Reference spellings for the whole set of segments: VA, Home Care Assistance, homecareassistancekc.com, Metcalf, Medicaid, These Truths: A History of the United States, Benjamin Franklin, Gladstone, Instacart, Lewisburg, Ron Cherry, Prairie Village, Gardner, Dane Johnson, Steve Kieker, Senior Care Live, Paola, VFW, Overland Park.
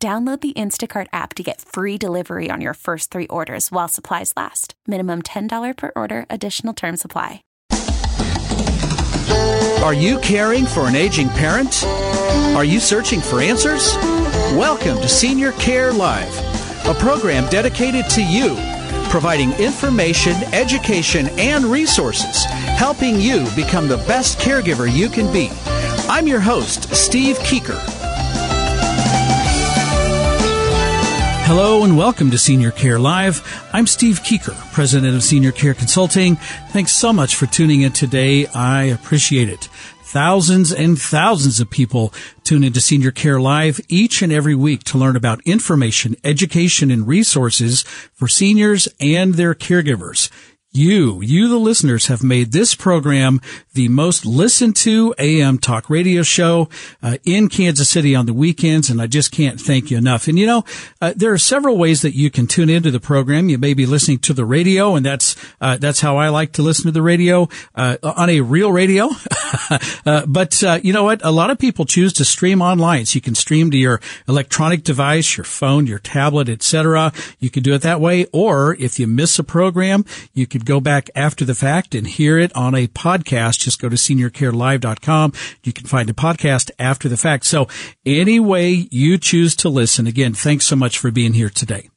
Download the Instacart app to get free delivery on your first three orders while supplies last. Minimum $10 per order. Additional terms apply. Are you caring for an aging parent? Are you searching for answers? Welcome to Senior Care Live, a program dedicated to you, providing information, education, and resources, helping you become the best caregiver you can be. I'm your host, Steve Kieker. Hello and welcome to Senior Care Live. I'm Steve Kieker, president of Senior Care Consulting. Thanks so much for tuning in today. I appreciate it. Thousands and thousands of people tune into Senior Care Live each and every week to learn about information, education, and resources for seniors and their caregivers. You, the listeners, have made this program the most listened to AM talk radio show in Kansas City on the weekends, and I just can't thank you enough. And, there are several ways that you can tune into the program. You may be listening to the radio, and that's how I like to listen to the radio, on a real radio. But you know what? A lot of people choose to stream online. So you can stream to your electronic device, your phone, your tablet, etc. You can do it that way. Or if you miss a program, you could go back after the fact and hear it on a podcast. Just go to seniorcarelive.com. You can find a podcast after the fact. So any way you choose to listen, again, thanks so much for being here today.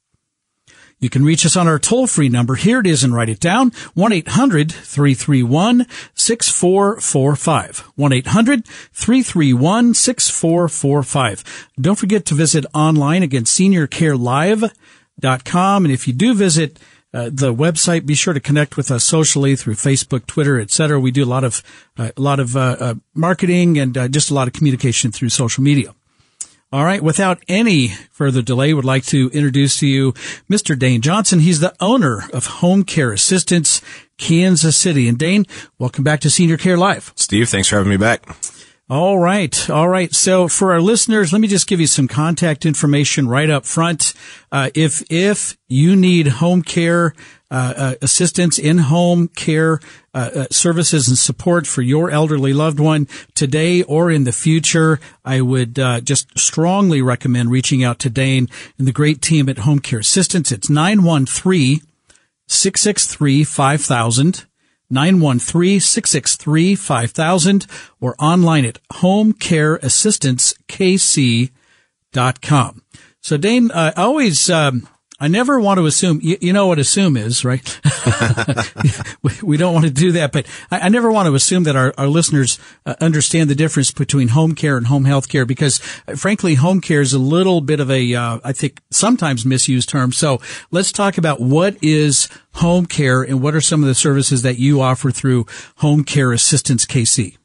You can reach us on our toll-free number. Here it is, and write it down, 1-800-331-6445, 1-800-331-6445. Don't forget to visit online, again, seniorcarelive.com. And if you do visit the website, be sure to connect with us socially through Facebook, Twitter, etc. We do a lot of marketing and just a lot of communication through social media. All right. Without any further delay, would like to introduce to you Mr. Dane Johnson. He's the owner of Home Care Assistance, Kansas City. And Dane, welcome back to Senior Care Live. Steve, thanks for having me back. All right. All right. So for our listeners, let me just give you some contact information right up front. If you need home care assistance, in-home care services and support for your elderly loved one today or in the future, I would just strongly recommend reaching out to Dane and the great team at Home Care Assistance. It's 913-663-5000. 913-663-5000 or online at homecareassistancekc.com. So Dane, I always, I never want to assume, you know what assume is, right? We don't want to do that, but I never want to assume that our listeners understand the difference between home care and home health care, because frankly, home care is a little bit of a, I think sometimes misused term. So let's talk about what is home care and what are some of the services that you offer through Home Care Assistance KC.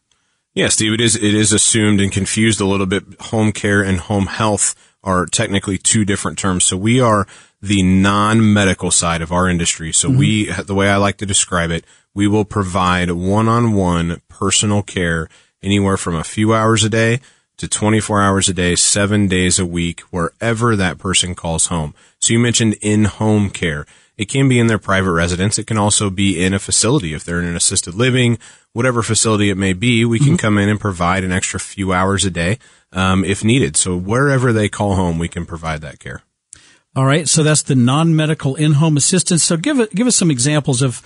Yeah, Steve, it is assumed and confused a little bit. Home care and home health are technically two different terms. So we are the non-medical side of our industry. So mm-hmm. The way I like to describe it, we will provide one-on-one personal care anywhere from a few hours a day to 24 hours a day, 7 days a week, wherever that person calls home. So you mentioned in-home care. It can be in their private residence. It can also be in a facility. If they're in an assisted living, whatever facility it may be, we mm-hmm. can come in and provide an extra few hours a day, if needed. So wherever they call home, we can provide that care. All right, so that's the non-medical in-home assistance. So give us some examples of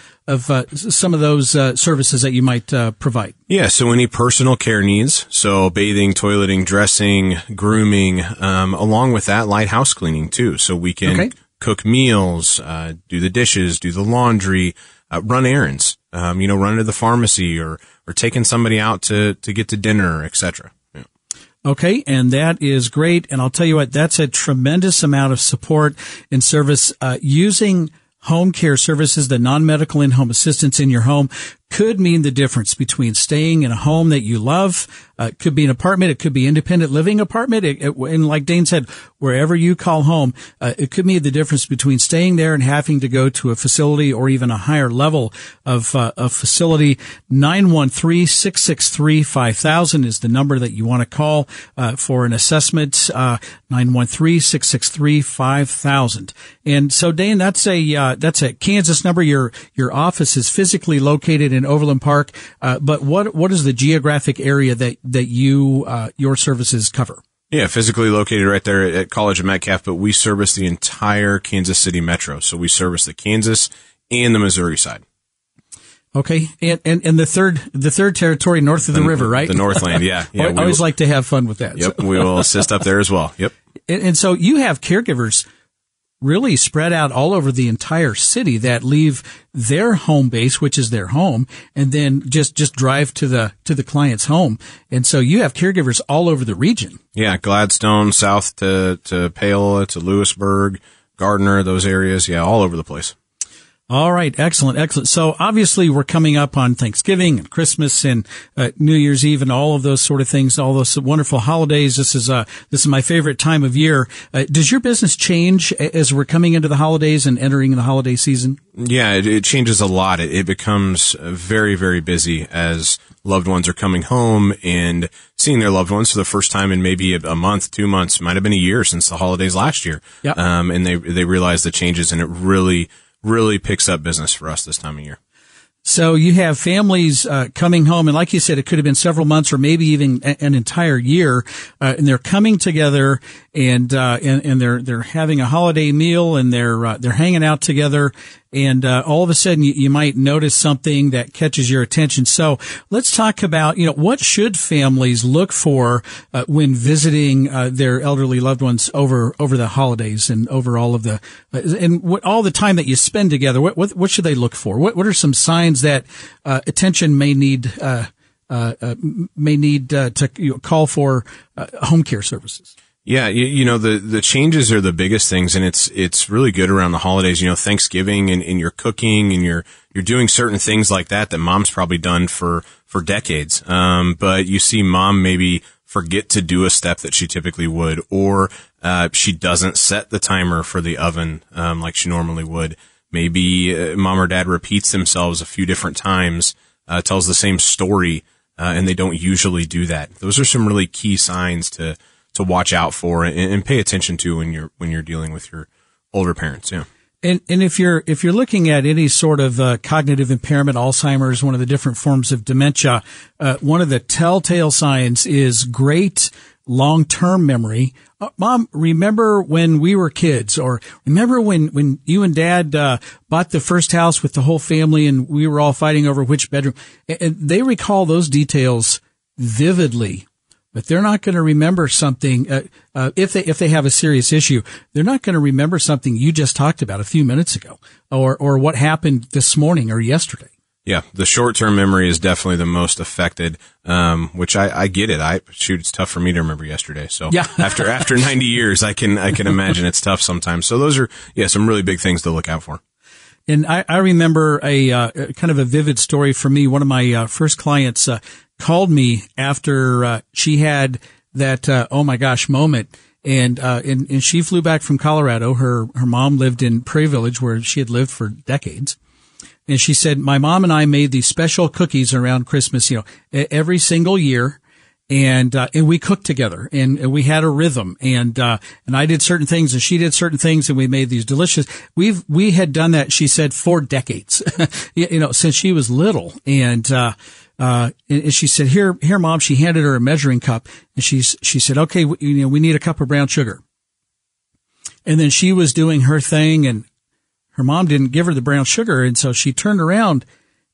some of those services that you might provide. Yeah, so any personal care needs, so bathing, toileting, dressing, grooming, along with that, light house cleaning too. So we can cook meals, do the dishes, do the laundry, run errands, run to the pharmacy or taking somebody out to get to dinner, et cetera. Okay, and that is great. And I'll tell you what, that's a tremendous amount of support and service using home care services, the non-medical in-home assistance in your home could mean the difference between staying in a home that you love. It could be an apartment. It could be independent living apartment. And like Dane said, wherever you call home, it could mean the difference between staying there and having to go to a facility or even a higher level of facility. 913-663-5000 is the number that you want to call for an assessment. 913-663-5000. And so, Dane, that's a Kansas number. Your office is physically located in Overland Park, but what is the geographic area that you your services cover? Yeah, physically located right there at College and Metcalf, but we service the entire Kansas City metro. So we service the Kansas and the Missouri side. Okay, and the third territory north of the river, right? The Northland, yeah. I always like to have fun with that. Yep, so. We will assist up there as well. Yep. And so you have caregivers really spread out all over the entire city that leave their home base, which is their home, and then just drive to the client's home. And so you have caregivers all over the region. Yeah, Gladstone, south to Paola, to Lewisburg, Gardner, those areas. Yeah, all over the place. All right. Excellent. So obviously we're coming up on Thanksgiving and Christmas and New Year's Eve and all of those sort of things, all those wonderful holidays. This is my favorite time of year. Does your business change as we're coming into the holidays and entering the holiday season? Yeah, it changes a lot. It becomes very, very busy as loved ones are coming home and seeing their loved ones for the first time in maybe a month, 2 months, might have been a year since the holidays last year. Yep. And they realize the changes, and it really picks up business for us this time of year. So you have families coming home, and like you said, it could have been several months or maybe even an entire year, and they're coming together, and they're having a holiday meal, and they're hanging out together, and all of a sudden you might notice something that catches your attention. So let's talk about, what should families look for when visiting their elderly loved ones over the holidays and over all of the and all the time that you spend together. What should they look for? What are some signs that attention may need to call for home care services? Yeah, the changes are the biggest things, and it's really good around the holidays. Thanksgiving and you're cooking and you're doing certain things like that mom's probably done for decades. But you see mom maybe forget to do a step that she typically would, or she doesn't set the timer for the oven like she normally would. Maybe mom or dad repeats themselves a few different times, tells the same story, and they don't usually do that. Those are some really key signs to watch out for and pay attention to when you're dealing with your older parents. Yeah. And if you're looking at any sort of cognitive impairment, Alzheimer's, one of the different forms of dementia, one of the telltale signs is great long-term memory. Mom, remember when we were kids, or remember when you and dad bought the first house with the whole family and we were all fighting over which bedroom? And they recall those details vividly, but they're not going to remember something if they have a serious issue. They're not going to remember something you just talked about a few minutes ago or what happened this morning or yesterday. Yeah, the short-term memory is definitely the most affected, which I get it. It's tough for me to remember yesterday. So yeah. after 90 years, I can imagine it's tough sometimes. So those are, some really big things to look out for. And I remember a kind of a vivid story for me. One of my first clients called me after she had that, oh my gosh, moment. And she flew back from Colorado. Her mom lived in Prairie Village, where she had lived for decades. And she said, my mom and I made these special cookies around Christmas, every single year. And we cooked together, and we had a rhythm, and I did certain things and she did certain things, and we made these delicious. We had done that, she said, for decades, since she was little. And she said, here, mom, she handed her a measuring cup, and she said, okay, we need a cup of brown sugar. And then she was doing her thing, and her mom didn't give her the brown sugar, and so she turned around,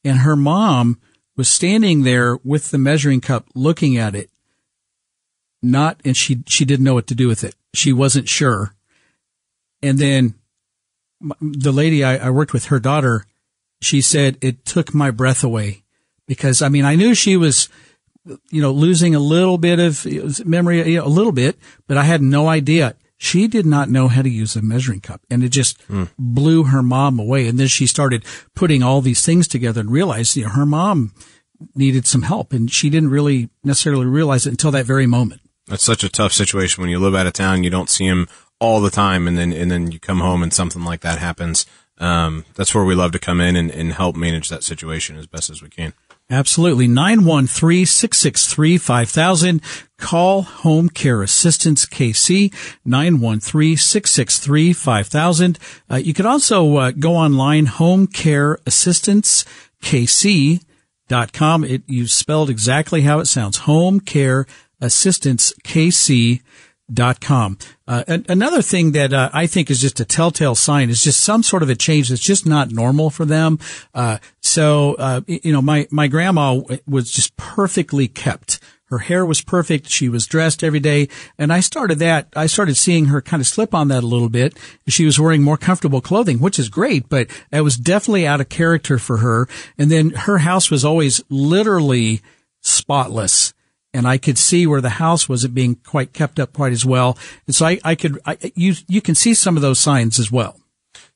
and her mom was standing there with the measuring cup looking at it, and she didn't know what to do with it. She wasn't sure. And then the lady I worked with, her daughter, she said, it took my breath away, because, I knew she was, losing a little bit of memory, a little bit, but I had no idea. She did not know how to use a measuring cup, and it just blew her mom away. And then she started putting all these things together and realized, you know, her mom needed some help, and she didn't really necessarily realize it until that very moment. That's such a tough situation when you live out of town, you don't see them all the time, and then you come home and something like that happens. That's where we love to come in and help manage that situation as best as we can. Absolutely. 913-663-5000. Call Home Care Assistance KC, 913-663-5000. You could also go online, homecareassistancekc.com. You spelled exactly how it sounds, homecareassistancekc.com. Another thing that I think is just a telltale sign is just some sort of a change that's just not normal for them. So, my grandma was just perfectly kept. Her hair was perfect. She was dressed every day. And I started seeing her kind of slip on that a little bit. She was wearing more comfortable clothing, which is great, but it was definitely out of character for her. And then her house was always literally spotless. And I could see where the house wasn't being quite kept up quite as well. And so you can see some of those signs as well.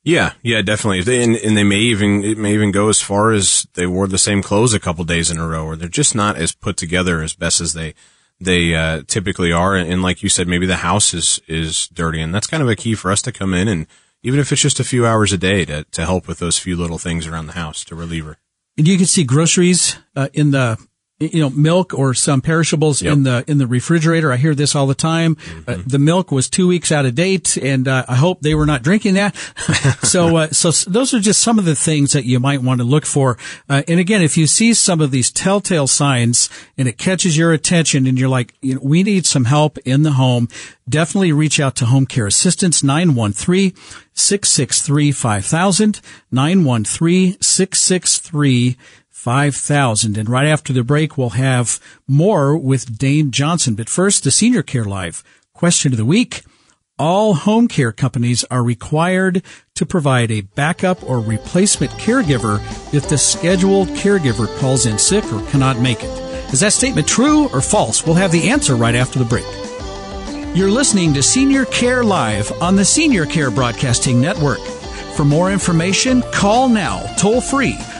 Yeah, definitely. It may even go as far as they wore the same clothes a couple days in a row, or they're just not as put together as best as they typically are. And like you said, maybe the house is dirty, and that's kind of a key for us to come in, and even if it's just a few hours a day to help with those few little things around the house to relieve her. And you can see groceries in the, you know, milk or some perishables in the refrigerator. I hear this all the time. Mm-hmm. The milk was 2 weeks out of date, and I hope they were not drinking that. So those are just some of the things that you might want to look for. And again, if you see some of these telltale signs and it catches your attention and you're like, you know, we need some help in the home, definitely reach out to Home Care Assistance, 913-663-5000, 913-663-5000. And right after the break, we'll have more with Dane Johnson. But first, the Senior Care Live question of the week. All home care companies are required to provide a backup or replacement caregiver if the scheduled caregiver calls in sick or cannot make it. Is that statement true or false? We'll have the answer right after the break. You're listening to Senior Care Live on the Senior Care Broadcasting Network. For more information, call now, toll free,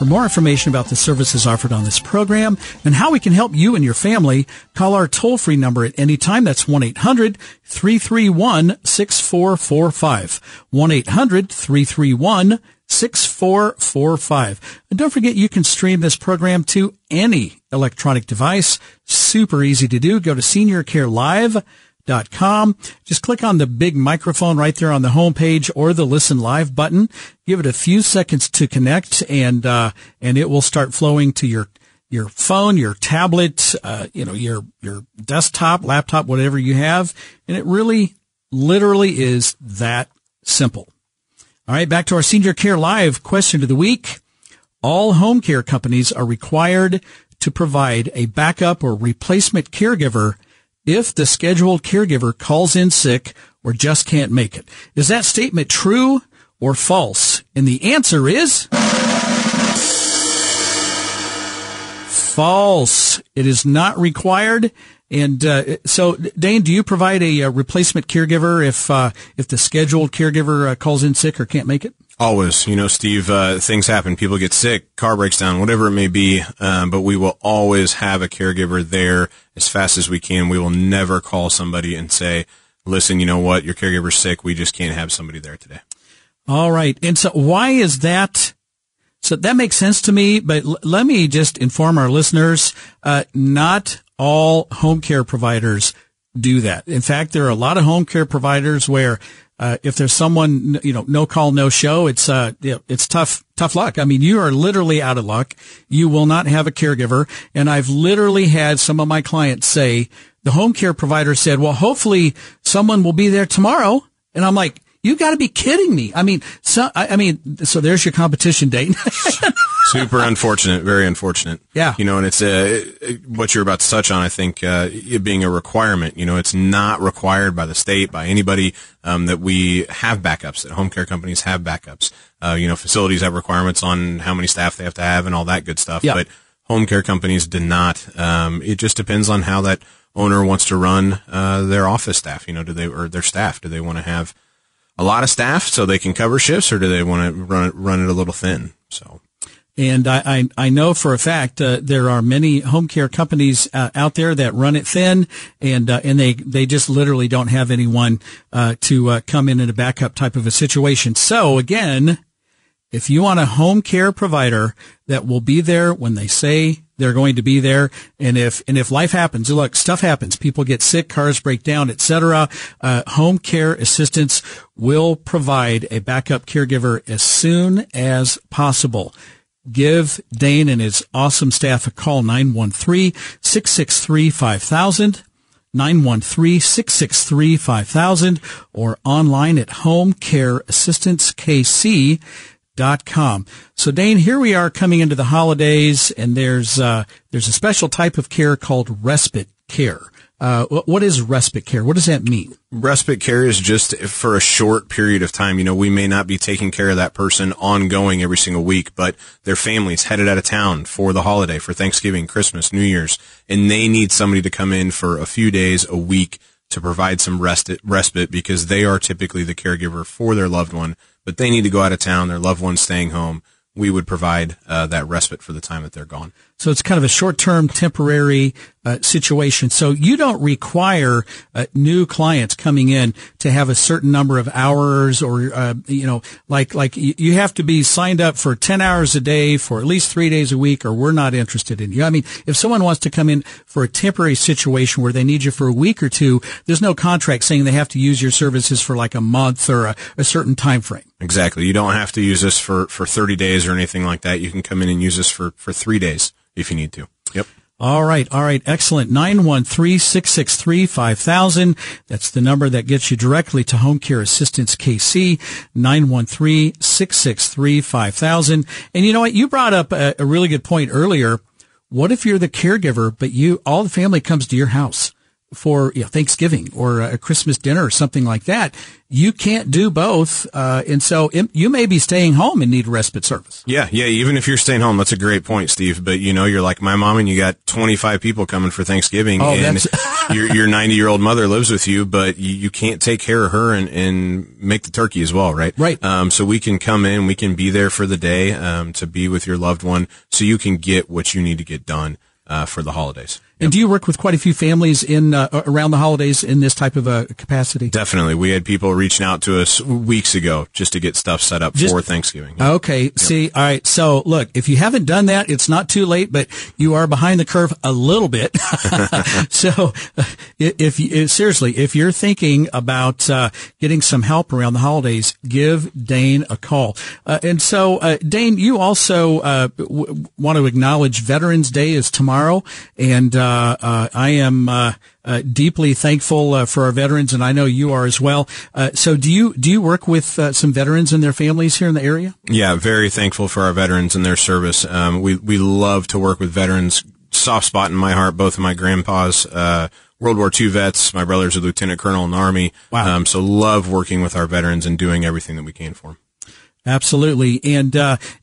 For more information about the services offered on this program and how we can help you and your family, call our toll-free number at any time. That's 1-800-331-6445. 1-800-331-6445. And don't forget, you can stream this program to any electronic device. Super easy to do. Go to seniorcarelive.com. Just click on the big microphone right there on the homepage or the listen live button. Give it a few seconds to connect, and it will start flowing to your phone, your tablet, your desktop, laptop, whatever you have. And it really literally is that simple. All right. Back to our Senior Care Live question of the week. All home care companies are required to provide a backup or replacement caregiver if the scheduled caregiver calls in sick or just can't make it. Is that statement true or false? And the answer is false. It is not required. And so, Dane, do you provide a replacement caregiver if the scheduled caregiver calls in sick or can't make it? Always. You know, Steve, things happen. People get sick, car breaks down, whatever it may be, but we will always have a caregiver there as fast as we can. We will never call somebody and say, listen, you know what, your caregiver's sick. We just can't have somebody there today. All right. And so why is that? So that makes sense to me, but let me just inform our listeners, not all home care providers do that. In fact, there are a lot of home care providers where if there's someone, you know, no call, no show, it's tough luck. I mean, you are literally out of luck. You will not have a caregiver. And I've literally had some of my clients say, the home care provider said, well, hopefully someone will be there tomorrow. And I'm like, You got to be kidding me. I mean, so there's your competition, Dayton. Super unfortunate, very unfortunate. Yeah. You know, and it's what you're about to touch on, I think, it being a requirement. You know, it's not required by the state, by anybody, that we have backups, that home care companies have backups. You know, facilities have requirements on how many staff they have to have and all that good stuff. Yeah. But home care companies do not. It just depends on how that owner wants to run their office staff. You know, do they want to have a lot of staff so they can cover shifts, or do they want to run it a little thin? So. And I know for a fact there are many home care companies out there that run it thin, and they just literally don't have anyone to come in a backup type of a situation. So again, if you want a home care provider that will be there when they say they're going to be there, and if life happens, look, stuff happens, people get sick, cars break down, etc. Home Care Assistance will provide a backup caregiver as soon as possible. Give Dane and his awesome staff a call, 913-663-5000, 913-663-5000, or online at homecareassistancekc.com. So, Dane, here we are coming into the holidays, and there's a special type of care called respite care. What is respite care? What does that mean? Respite care is just for a short period of time. You know, we may not be taking care of that person ongoing every single week, but their family's headed out of town for the holiday, for Thanksgiving, Christmas, New Year's, and they need somebody to come in for a few days, a week, to provide some respite because they are typically the caregiver for their loved one, but they need to go out of town, their loved one's staying home. We would provide that respite for the time that they're gone. So it's kind of a short-term, temporary situation. So you don't require new clients coming in to have a certain number of hours, or you know, like you have to be signed up for 10 hours a day for at least 3 days a week, or we're not interested in you. I mean, if someone wants to come in for a temporary situation where they need you for a week or two, there's no contract saying they have to use your services for like a month or a certain time frame. Exactly. You don't have to use this for 30 days or anything like that. You can come in and use this for 3 days if you need to. Yep. All right. Excellent. 913-663-5000. That's the number that gets you directly to Home Care Assistance KC, 913-663-5000. And you know what? You brought up a really good point earlier. What if you're the caregiver, but all the family comes to your house for Thanksgiving or a Christmas dinner or something like that? You can't do both, and so you may be staying home and need respite service. Yeah, even if you're staying home, that's a great point, Steve. But, you know, you're like my mom, and you got 25 people coming for Thanksgiving, and your 90-year-old mother lives with you, but you can't take care of her and make the turkey as well, right? Right. So we can come in, we can be there for the day to be with your loved one so you can get what you need to get done for the holidays. Yep. And do you work with quite a few families in around the holidays in this type of a capacity? Definitely. We had people reaching out to us weeks ago just to get stuff set up for Thanksgiving. Yep. Okay. Yep. See, all right. So, look, if you haven't done that, it's not too late, but you are behind the curve a little bit. So, if you're thinking about getting some help around the holidays, give Dane a call. And so, Dane, you also want to acknowledge Veterans Day is tomorrow, and I am deeply thankful for our veterans, and I know you are as well. So do you work with some veterans and their families here in the area? Yeah, very thankful for our veterans and their service. We love to work with veterans. Soft spot in my heart, both of my grandpas, World War II vets. My brother's a lieutenant colonel in the Army. Wow. So love working with our veterans and doing everything that we can for them. Absolutely. And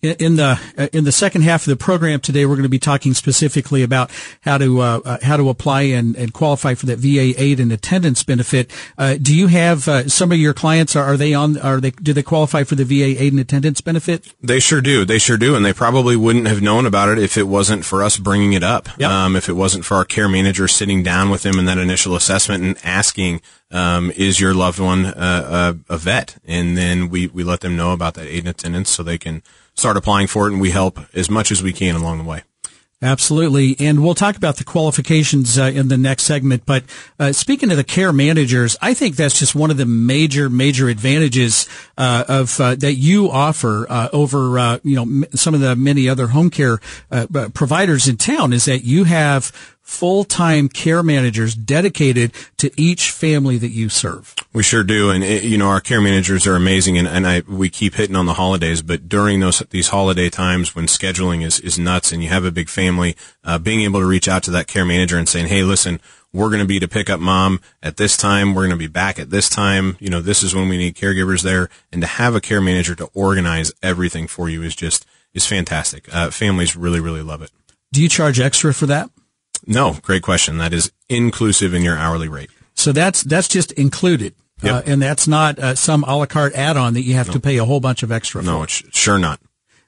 in the second half of the program today, we're going to be talking specifically about how to apply and qualify for that VA aid and attendance benefit. Do you have some of your clients, do they qualify for the VA aid and attendance benefit? They sure do, and they probably wouldn't have known about it if it wasn't for us bringing it up. Yep. If it wasn't for our care manager sitting down with them in that initial assessment and asking, is your loved one a vet? And then we let them know about that aid and attendance so they can start applying for it, and we help as much as we can along the way. Absolutely. And we'll talk about the qualifications in the next segment. But speaking of the care managers, I think that's just one of the major advantages that you offer over some of the many other home care providers in town, is that you have full-time care managers dedicated to each family that you serve. We sure do, and our care managers are amazing, and we keep hitting on the holidays, but during these holiday times when scheduling is nuts and you have a big family, being able to reach out to that care manager and saying, hey, listen, we're going to be to pick up mom at this time, we're going to be back at this time, this is when we need caregivers there, and to have a care manager to organize everything for you is fantastic. Families really, really love it. Do you charge extra for that? No, great question. That is inclusive in your hourly rate. So that's just included, yep. And that's not some a la carte add-on that you have to pay a whole bunch of extra for. No, it's sure not.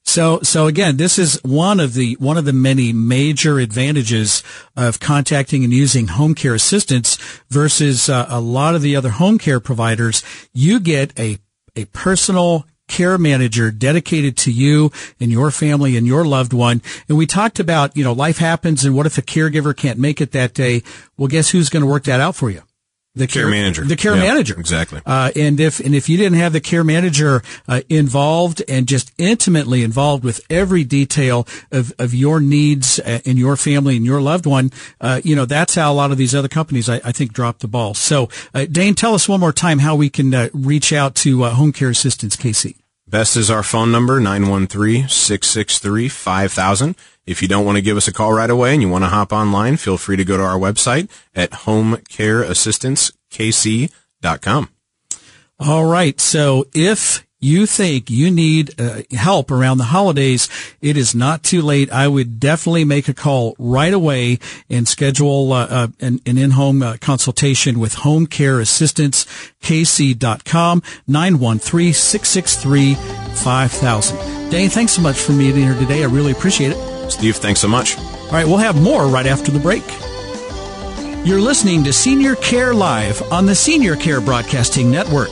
So again, this is one of the many major advantages of contacting and using Home Care Assistance versus a lot of the other home care providers. You get a personal care manager dedicated to you and your family and your loved one. And we talked about, life happens, and what if a caregiver can't make it that day? Well, guess who's going to work that out for you? The care manager. The care manager. Exactly. And if you didn't have the care manager involved and just intimately involved with every detail of your needs and your family and your loved one, that's how a lot of these other companies, I think, drop the ball. So, Dane, tell us one more time how we can reach out to Home Care Assistance KC. Best is our phone number, 913-663-5000. If you don't want to give us a call right away and you want to hop online, feel free to go to our website at homecareassistancekc.com. All right. So if you think you need help around the holidays, it is not too late. I would definitely make a call right away and schedule an in-home consultation with homecareassistancekc.com, 913-663-5000. Dane, thanks so much for being here today. I really appreciate it. Steve, thanks so much. All right, we'll have more right after the break. You're listening to Senior Care Live on the Senior Care Broadcasting Network.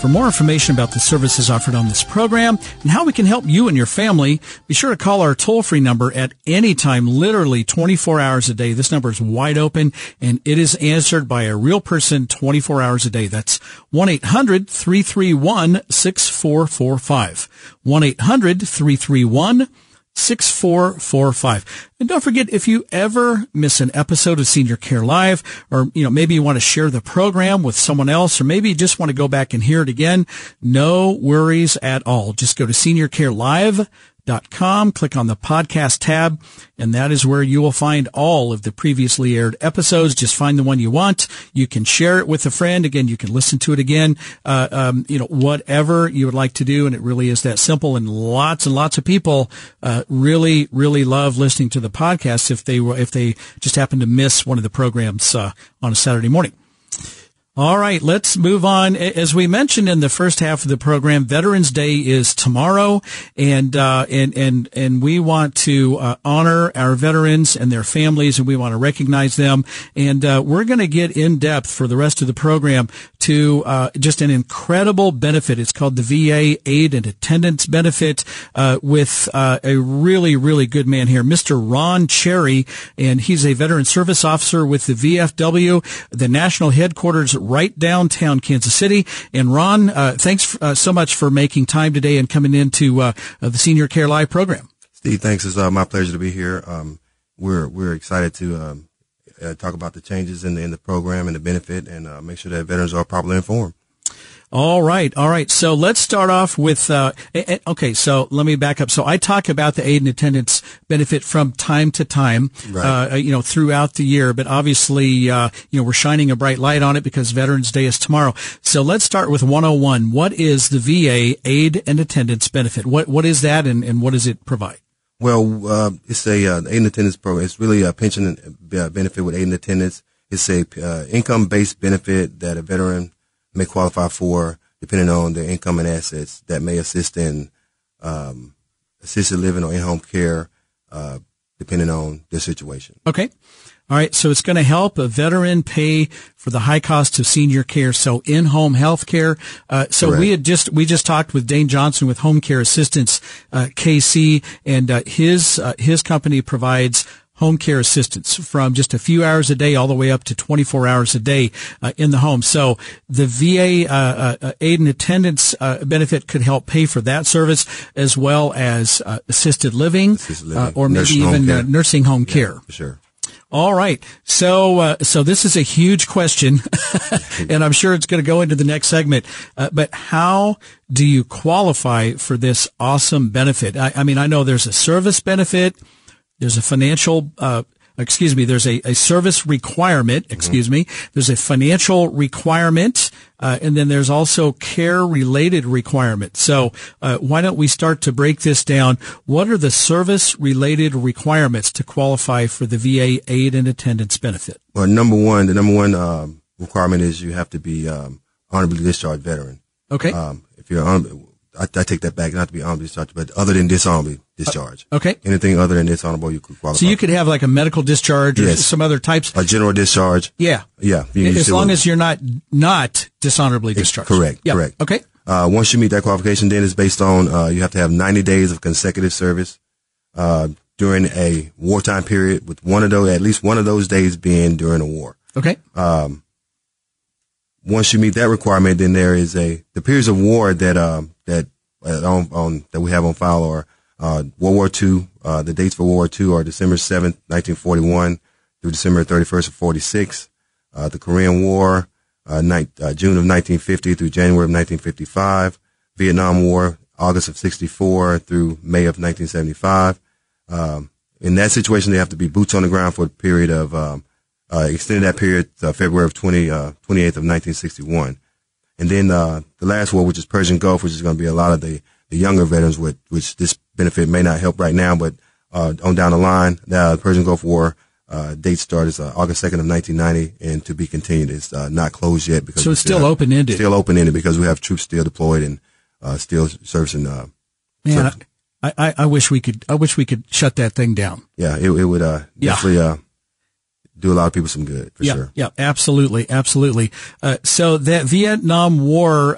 For more information about the services offered on this program and how we can help you and your family, be sure to call our toll-free number at any time, literally 24 hours a day. This number is wide open, and it is answered by a real person 24 hours a day. That's 1-800-331-6445. 1-800-331-6445. And don't forget, if you ever miss an episode of Senior Care Live, or maybe you want to share the program with someone else, or maybe you just want to go back and hear it again, no worries at all. Just go to seniorcarelive.com, click on the podcast tab, and that is where you will find all of the previously aired episodes. Just find the one you want. You can share it with a friend. Again, you can listen to it again. Whatever you would like to do, and it really is that simple. And lots of people really, really love listening to the podcast if they just happen to miss one of the programs on a Saturday morning. All right, let's move on. As we mentioned in the first half of the program, Veterans Day is tomorrow, and we want to honor our veterans and their families, and we want to recognize them. And we're going to get in depth for the rest of the program to just an incredible benefit. It's called the VA Aid and Attendance Benefit with a really, really good man here, Mr. Ron Cherry, and he's a veteran service officer with the VFW, the national headquarters right downtown Kansas City. And Ron, thanks so much for making time today and coming into the Senior Care Live program. Steve, thanks. It's my pleasure to be here. We're excited to talk about the changes in the program and the benefit, and make sure that veterans are properly informed. All right. So let's start off with, okay, so let me back up. So I talk about the aid and attendance benefit from time to time, right, throughout the year, but obviously, we're shining a bright light on it because Veterans Day is tomorrow. So let's start with 101. What is the VA aid and attendance benefit? What is that, and what does it provide? Well, it's a aid and attendance program. It's really a pension benefit with aid and attendance. It's a income-based benefit that a veteran may qualify for, depending on their income and assets, that may assist in assisted living or in-home care, depending on the situation. Okay. All right. So it's going to help a veteran pay for the high cost of senior care. So in-home health care. Correct. we just talked with Dane Johnson with Home Care Assistance, KC, and his company provides home care assistance from just a few hours a day all the way up to 24 hours a day in the home. So the VA aid and attendance benefit could help pay for that service, as well as assisted living. Or maybe even nursing home care. For sure. All right. So this is a huge question, and I'm sure it's going to go into the next segment. But how do you qualify for this awesome benefit? I mean, I know there's a service benefit. There's a there's a service requirement, There's a financial requirement, and then there's also care-related requirements. So why don't we start to break this down? What are the service-related requirements to qualify for the VA aid and attendance benefit? Well, the number one requirement is you have to be honorably discharged veteran. Okay. If you're honorable, I take that back, not to be honorably discharged, but other than dishonorably discharge. Okay. Anything other than dishonorable, you could qualify. So you could have like a medical discharge or some other types. A general discharge. Yeah. Yeah. As long as you're not dishonorably discharged. Correct. Yep. Correct. Okay. Once you meet that qualification, then it's based on, you have to have 90 days of consecutive service, during a wartime period, with at least one of those days being during a war. Okay. Once you meet that requirement, then there is the periods of war that we have on file are World War II. The dates for World War II are December 7th, 1941 through December 31st of 46. The Korean War, June of 1950 through January of 1955. Vietnam War, August of 64 through May of 1975. In that situation, they have to be boots on the ground for a period of, extended that period to February of 28th of 1961. And then, the last war, which is Persian Gulf, which is going to be a lot of the younger veterans, which this benefit may not help right now, but, on down the line, the Persian Gulf War, date start is, August 2nd of 1990, and to be continued. It's, not closed yet because. So it's still open-ended. Still open-ended because we have troops still deployed and, still servicing, Man, I wish we could shut that thing down. Yeah, it would, definitely, do a lot of people some good, for sure. Yeah, absolutely, absolutely. So that Vietnam War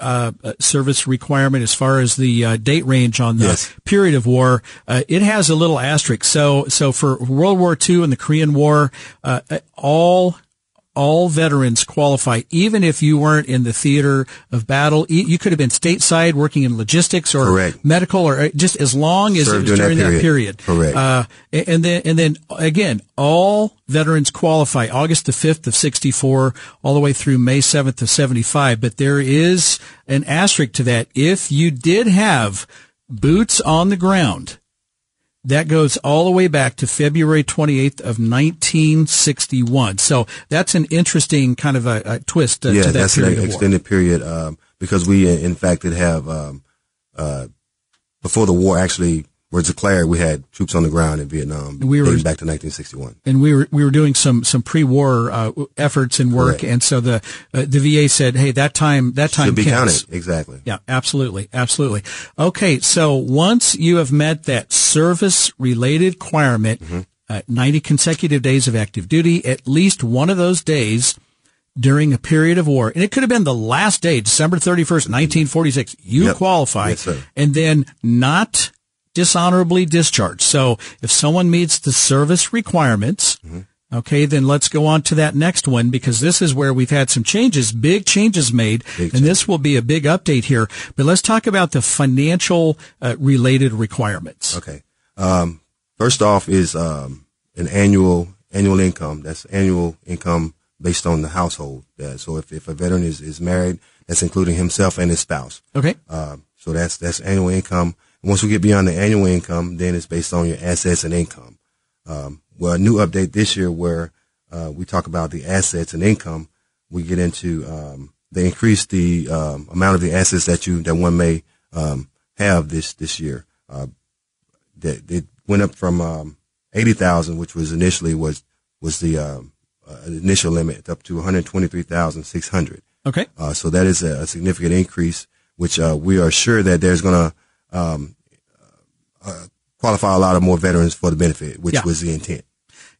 service requirement, as far as the date range on the period of war, it has a little asterisk. So for World War II and the Korean War, all veterans qualify, even if you weren't in the theater of battle. You could have been stateside working in logistics or medical, or just as long as it was during that period. Correct. And then again, all veterans qualify August the 5th of 64 all the way through May 7th of 75. But there is an asterisk to that. If you did have boots on the ground, that goes all the way back to February 28th of 1961. So that's an interesting kind of a twist to that period. Yeah, that's an extended period, because we, in fact, did have, before the war actually was declared, we had troops on the ground in Vietnam dating back to 1961. And we were doing some pre-war, efforts and work. Correct. And so the VA said, hey, that time should be counted. Exactly. Yeah, absolutely. Absolutely. Okay. So once you have met that service related requirement, 90 consecutive days of active duty, at least one of those days during a period of war, and it could have been the last day, December 31st, 1946, you qualify. Yes, sir. And then not dishonorably discharged. So if someone meets the service requirements, okay, then let's go on to that next one, because this is where we've had some changes, big changes made. This will be a big update here. But let's talk about the financial related requirements. Okay. First off is an annual income. That's annual income based on the household. So if a veteran is married, that's including himself and his spouse. Okay. So that's annual income. Once we get beyond the annual income, then it's based on your assets and income. Well, a new update this year where we talk about the assets and income, we get into they increase the amount of the assets that one may have this year. It went up from 80,000, which was initially was the initial limit, up to 123,600. Okay. So that is a significant increase, which we are sure that there's going to qualify a lot more veterans for the benefit, which was the intent.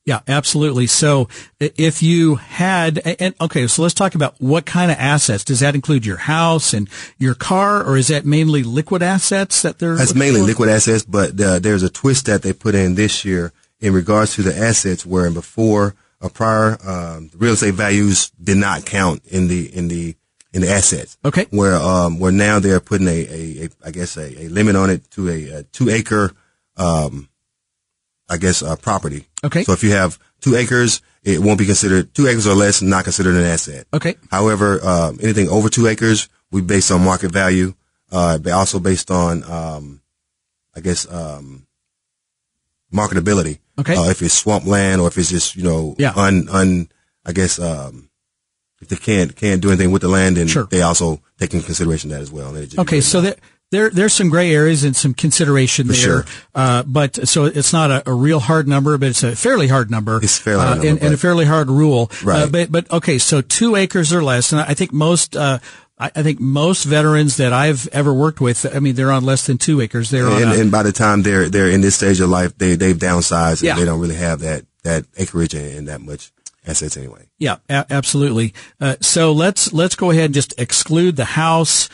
Yeah, absolutely. So if you had, and okay, so let's talk about what kind of assets. Does that include your house and your car, or is that mainly liquid assets that they're? That's mainly liquid assets, but there's a twist that they put in this year in regards to the assets, where before a prior real estate values did not count in the assets. Okay, where now they're putting a limit on it to a 2 acre. Property. Okay. So if you have 2 acres, it won't be considered, 2 acres or less, not considered an asset. Okay. However, anything over 2 acres, we base on market value, but also based on, marketability. Okay. If it's swampland or if it's just, if they can't do anything with the land, then they also take into consideration that as well. Okay. So that. There's some gray areas and some consideration there. Sure. But so it's not a real hard number, but it's a fairly hard number. It's fairly hard number, and a fairly hard rule. Right. But okay, so 2 acres or less, and I think most veterans that I've ever worked with, I mean, they're on less than 2 acres. And by the time they're in this stage of life, they've downsized. Yeah. And they don't really have that acreage and that much assets anyway. Yeah, absolutely. So let's go ahead and just exclude the house,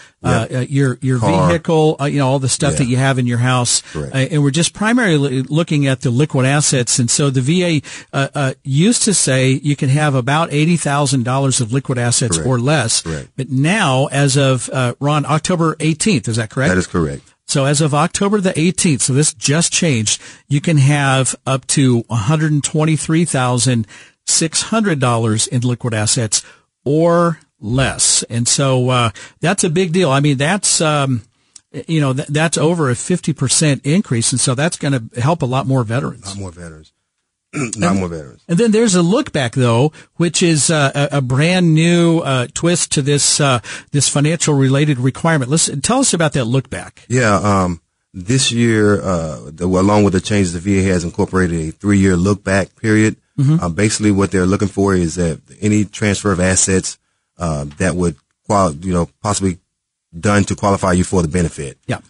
your car, vehicle, all the stuff that you have in your house. And we're just primarily looking at the liquid assets. And so the VA used to say you can have about $80,000 of liquid assets or less. Correct. But now, as of Ron, October 18th, is that correct? That is correct. So as of October the 18th, so this just changed, you can have up to $123,600 in liquid assets or less. And so, that's a big deal. I mean, that's, that's over a 50% increase. And so that's going to help a lot more veterans. And then there's a look back, though, which is a brand new twist to this financial related requirement. Tell us about that look back. Yeah. This year, along with the changes, the VA has incorporated a 3-year look back period. Mm-hmm. Basically, what they're looking for is that any transfer of assets that would possibly done to qualify you for the benefit. Yeah.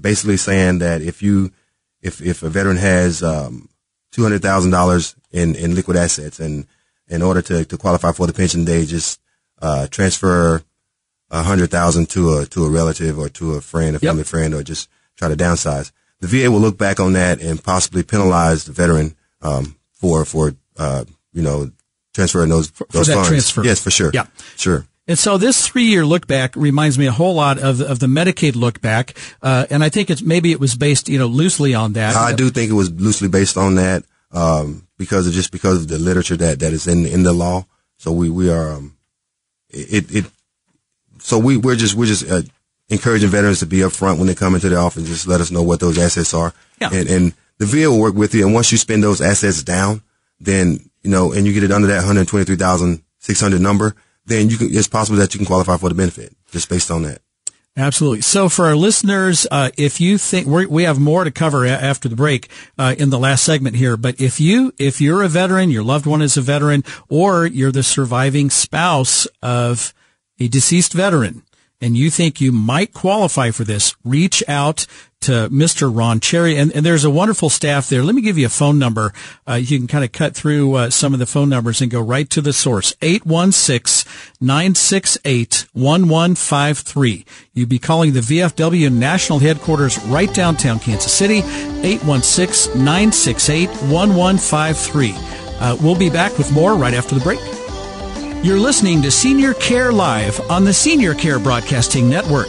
Basically, saying that if a veteran has $200,000 in liquid assets, and in order to qualify for the pension, they just transfer $100,000 to a relative or to a friend, a family friend, or just try to downsize. The VA will look back on that and possibly penalize the veteran. For transferring those funds. Transfer. Yes, for sure. Yeah. Sure. And so this 3-year look back reminds me a whole lot of the Medicaid look back. And I think it was based, loosely on that. I do think it was loosely based on that, because of the literature that is in the law. So we're just encouraging veterans to be upfront when they come into the office. Just let us know what those assets are. Yeah. And the VA will work with you, and once you spend those assets down, then, and you get it under that $123,600 number, then it's possible that you can qualify for the benefit just based on that. Absolutely. So for our listeners, if you think we have more to cover after the break, in the last segment here, but if you're a veteran, your loved one is a veteran, or you're the surviving spouse of a deceased veteran, and you think you might qualify for this, reach out to Mr. Ron Cherry. And there's a wonderful staff there. Let me give you a phone number. You can kind of cut through some of the phone numbers and go right to the source. 816-968-1153. You'd be calling the VFW National Headquarters right downtown Kansas City. 816-968-1153. We'll be back with more right after the break. You're listening to Senior Care Live on the Senior Care Broadcasting Network.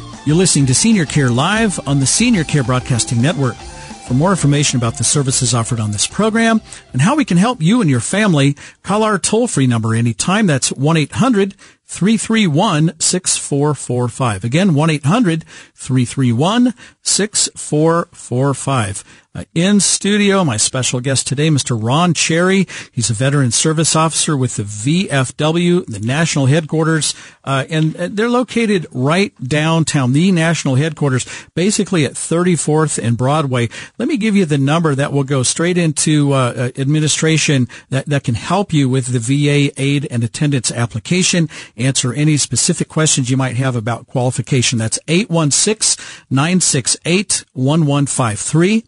You're listening to Senior Care Live on the Senior Care Broadcasting Network. For more information about the services offered on this program and how we can help you and your family, call our toll-free number anytime. That's 1-800-331-6445. 1-800-331-6445. Again, 1-800-331-6445. In studio, my special guest today, Mr. Ron Cherry. He's a veteran service officer with the VFW, the national headquarters, and they're located right downtown, the national headquarters, basically at 34th and Broadway. Let me give you the number that will go straight into administration that can help you with the VA aid and attendance application, answer any specific questions you might have about qualification. That's 816-968-1153.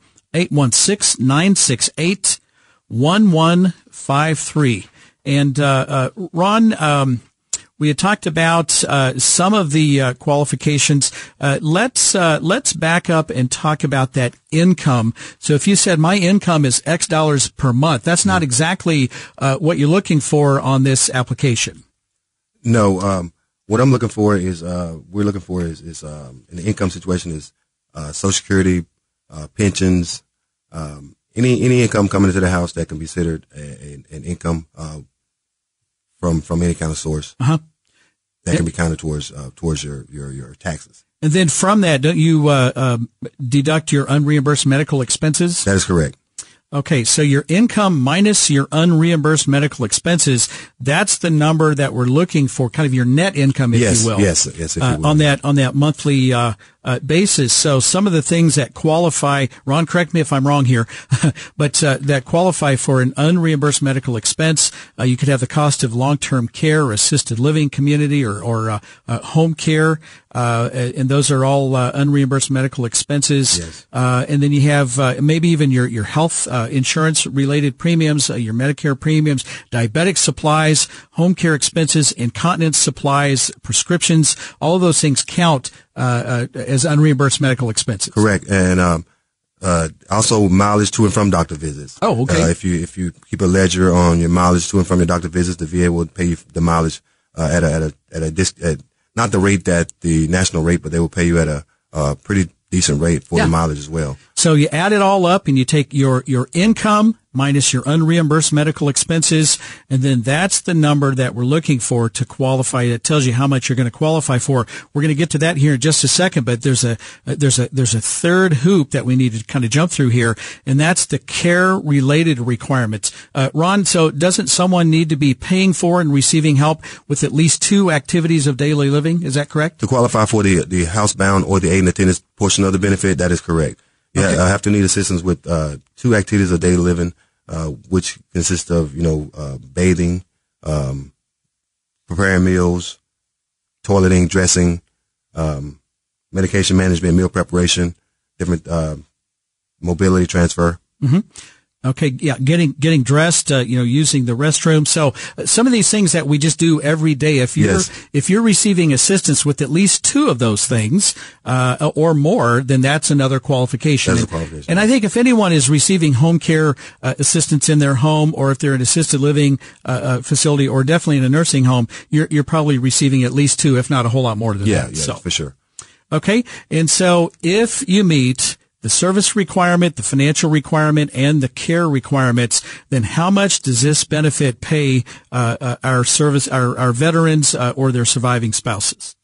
816-968-1153. And, Ron, we had talked about, some of the, qualifications. Let's back up and talk about that income. So if you said my income is X dollars per month, that's not exactly, what you're looking for on this application. No, what I'm looking for is, in the income situation is, Social Security, pensions, any income coming into the house that can be considered an income from any kind of source that can be counted towards your taxes. And then from that, don't you deduct your unreimbursed medical expenses? That is correct. Okay, so your income minus your unreimbursed medical expenses, that's the number that we're looking for, kind of your net income, if you will. Yes, if you will. On that monthly basis. So some of the things that qualify, Ron, correct me if I'm wrong here, but that qualify for an unreimbursed medical expense, you could have the cost of long-term care, or assisted living community, or home care, and those are all unreimbursed medical expenses. Yes. And then you have maybe even your health insurance-related premiums, your Medicare premiums, diabetic supplies, home care expenses, incontinence supplies, prescriptions. All of those things count as unreimbursed medical expenses. Correct, and also mileage to and from doctor visits. Oh, okay. If you keep a ledger on your mileage to and from your doctor visits, the VA will pay you the mileage at not the rate that the national rate, but they will pay you at a pretty decent rate for the mileage as well. So you add it all up and you take your income minus your unreimbursed medical expenses, and then that's the number that we're looking for to qualify. It tells you how much you're going to qualify for. We're going to get to that here in just a second, but there's a third hoop that we need to kind of jump through here, and that's the care-related requirements. Ron, so doesn't someone need to be paying for and receiving help with at least two activities of daily living? Is that correct? To qualify for the housebound or the aid and attendance portion of the benefit, that is correct. Yeah, okay. I have to need assistance with two activities of daily living, which consist of, bathing, preparing meals, toileting, dressing, medication management, meal preparation, different mobility transfer. Mm-hmm. Okay, yeah, getting dressed, using the restroom. So some of these things that we just do every day. If you're receiving assistance with at least two of those things, or more, then that's another qualification. That's a qualification. And I think if anyone is receiving home care assistance in their home, or if they're in assisted living facility, or definitely in a nursing home, you're probably receiving at least two, if not a whole lot more than that. Yeah, for sure. Okay, and so if you meet the service requirement, the financial requirement, and the care requirements, then how much does this benefit pay our veterans or their surviving spouses?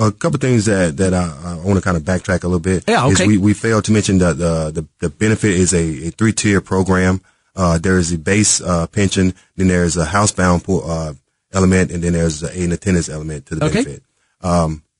A couple of things that I want to kind of backtrack a little bit. Yeah, okay. We failed to mention that the benefit is a three-tier program. There is a base pension, then there is a housebound element, and then there's an attendance element to the benefit.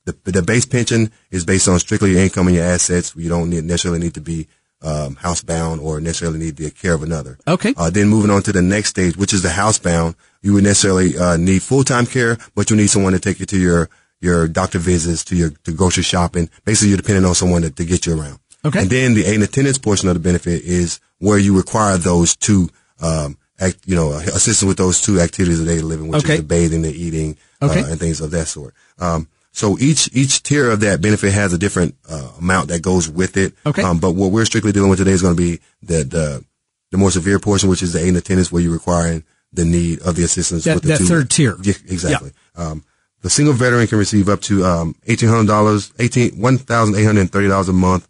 The base pension is based on strictly your income and your assets. You don't necessarily need to be housebound or necessarily need the care of another. Okay. Then moving on to the next stage, which is the housebound, you would necessarily need full-time care, but you need someone to take you to your doctor visits, to grocery shopping. Basically, you're depending on someone to get you around. Okay. And then the aid and attendance portion of the benefit is where you require those two, assistance with those two activities of daily living, which is the bathing, the eating, and things of that sort. So each tier of that benefit has a different amount that goes with it. Okay. But what we're strictly dealing with today is going to be the more severe portion, which is the aid and attendance, where you're requiring the need of the assistance with the third tier. Yeah, exactly. Yeah. The single veteran can receive up to $1,830 a month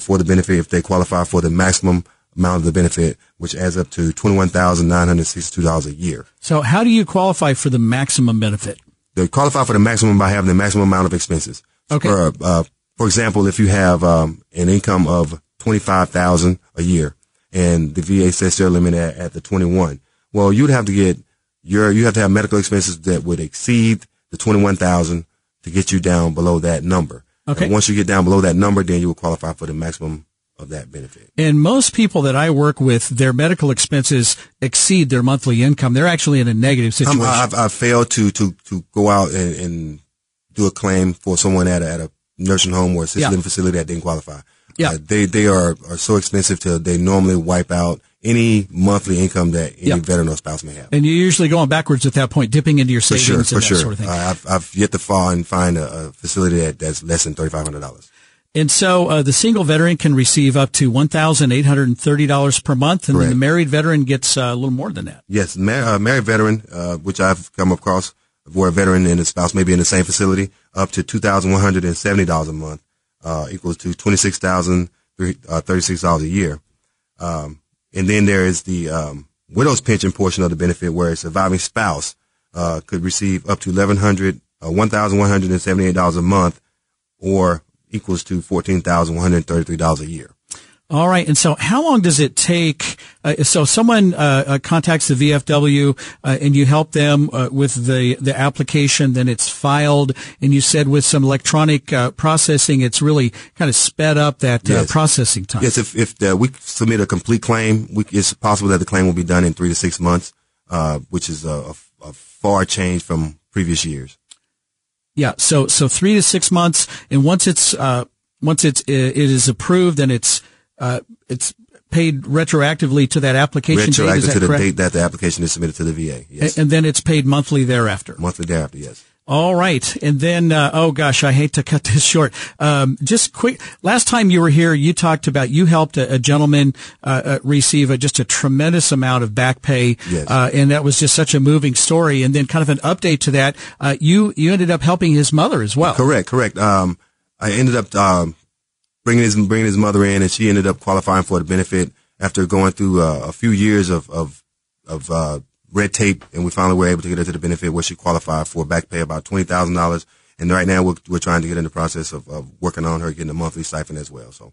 for the benefit if they qualify for the maximum amount of the benefit, which adds up to $21,962 a year. So how do you qualify for the maximum benefit? they qualify for the maximum by having the maximum amount of expenses. Okay. For example, if you have an income of $25,000 a year, and the VA sets their limit at the 21, well, you'd have to get you have to have medical expenses that would exceed the 21,000 to get you down below that number. Okay. And once you get down below that number, then you will qualify for the maximum of that benefit. And most people that I work with, their medical expenses exceed their monthly income. They're actually in a negative situation. I've failed to go out and do a claim for someone at a nursing home or assisted living facility that didn't qualify. Yeah. They are so expensive till they normally wipe out any monthly income that any veteran or spouse may have. And you're usually going backwards at that point, dipping into your savings and that sort of thing. I've yet to fall and find a facility that's less than $3,500. And so the single veteran can receive up to $1,830 per month, and then the married veteran gets a little more than that. Yes, married veteran, which I've come across, where a veteran and his spouse may be in the same facility, up to $2,170 a month, equals to $26,036 a year. And then there is the widow's pension portion of the benefit, where a surviving spouse could receive up to $1,178 a month, or equals to $14,133 a year. All right. And so how long does it take? So someone contacts the VFW and you help them with the application, then it's filed. And you said with some electronic processing, it's really kind of sped up that processing time. Yes. If we submit a complete claim, it's possible that the claim will be done in 3 to 6 months, which is a far change from previous years. Yeah. So 3 to 6 months. And once it is approved and it's paid retroactively to that application date. Retroactive to the date that the application is submitted to the VA, yes. And then it's paid monthly thereafter. Monthly thereafter, yes. All right. And then, I hate to cut this short. Just quick, last time you were here, you talked about you helped a gentleman receive just a tremendous amount of back pay. Yes. And that was just such a moving story. And then kind of an update to that, you ended up helping his mother as well. Correct. I ended up bringing his mother in, and she ended up qualifying for the benefit after going through a few years of red tape, and we finally were able to get her to the benefit where she qualified for back pay about $20,000. And right now we're trying to get in the process of working on her getting a monthly stipend as well. So.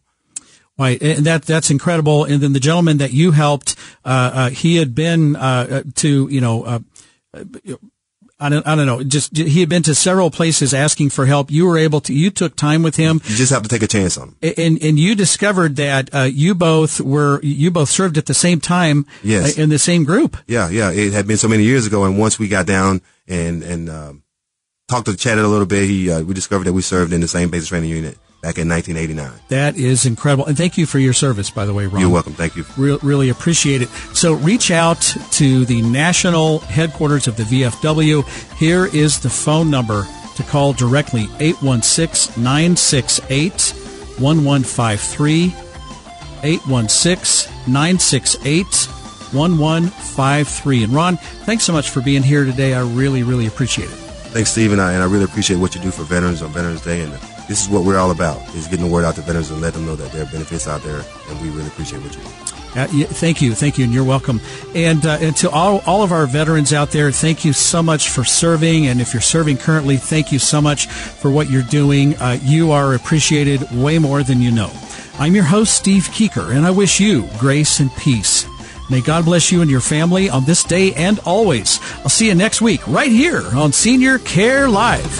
Right, and that's incredible. And then the gentleman that you helped, he had been I don't know. Just he had been to several places asking for help. You were able to. You took time with him. You just have to take a chance on him. And you discovered that you both served at the same time. Yes. In the same group. Yeah. It had been so many years ago, and once we got down and chatted a little bit, we discovered that we served in the same basic training unit back in 1989. That is incredible. And thank you for your service, by the way, Ron. You're welcome. Thank you. Really appreciate it. So reach out to the national headquarters of the VFW. Here is the phone number to call directly, 816-968-1153, 816-968-1153. And Ron, thanks so much for being here today. I really, really appreciate it. Thanks, Steve, and I really appreciate what you do for veterans on Veterans Day, and this is what we're all about, is getting the word out to veterans and let them know that there are benefits out there, and we really appreciate what you do. Thank you, and you're welcome. And to all of our veterans out there, thank you so much for serving, and if you're serving currently, thank you so much for what you're doing. You are appreciated way more than you know. I'm your host, Steve Kieker, and I wish you grace and peace. May God bless you and your family on this day and always. I'll see you next week right here on Senior Care Live.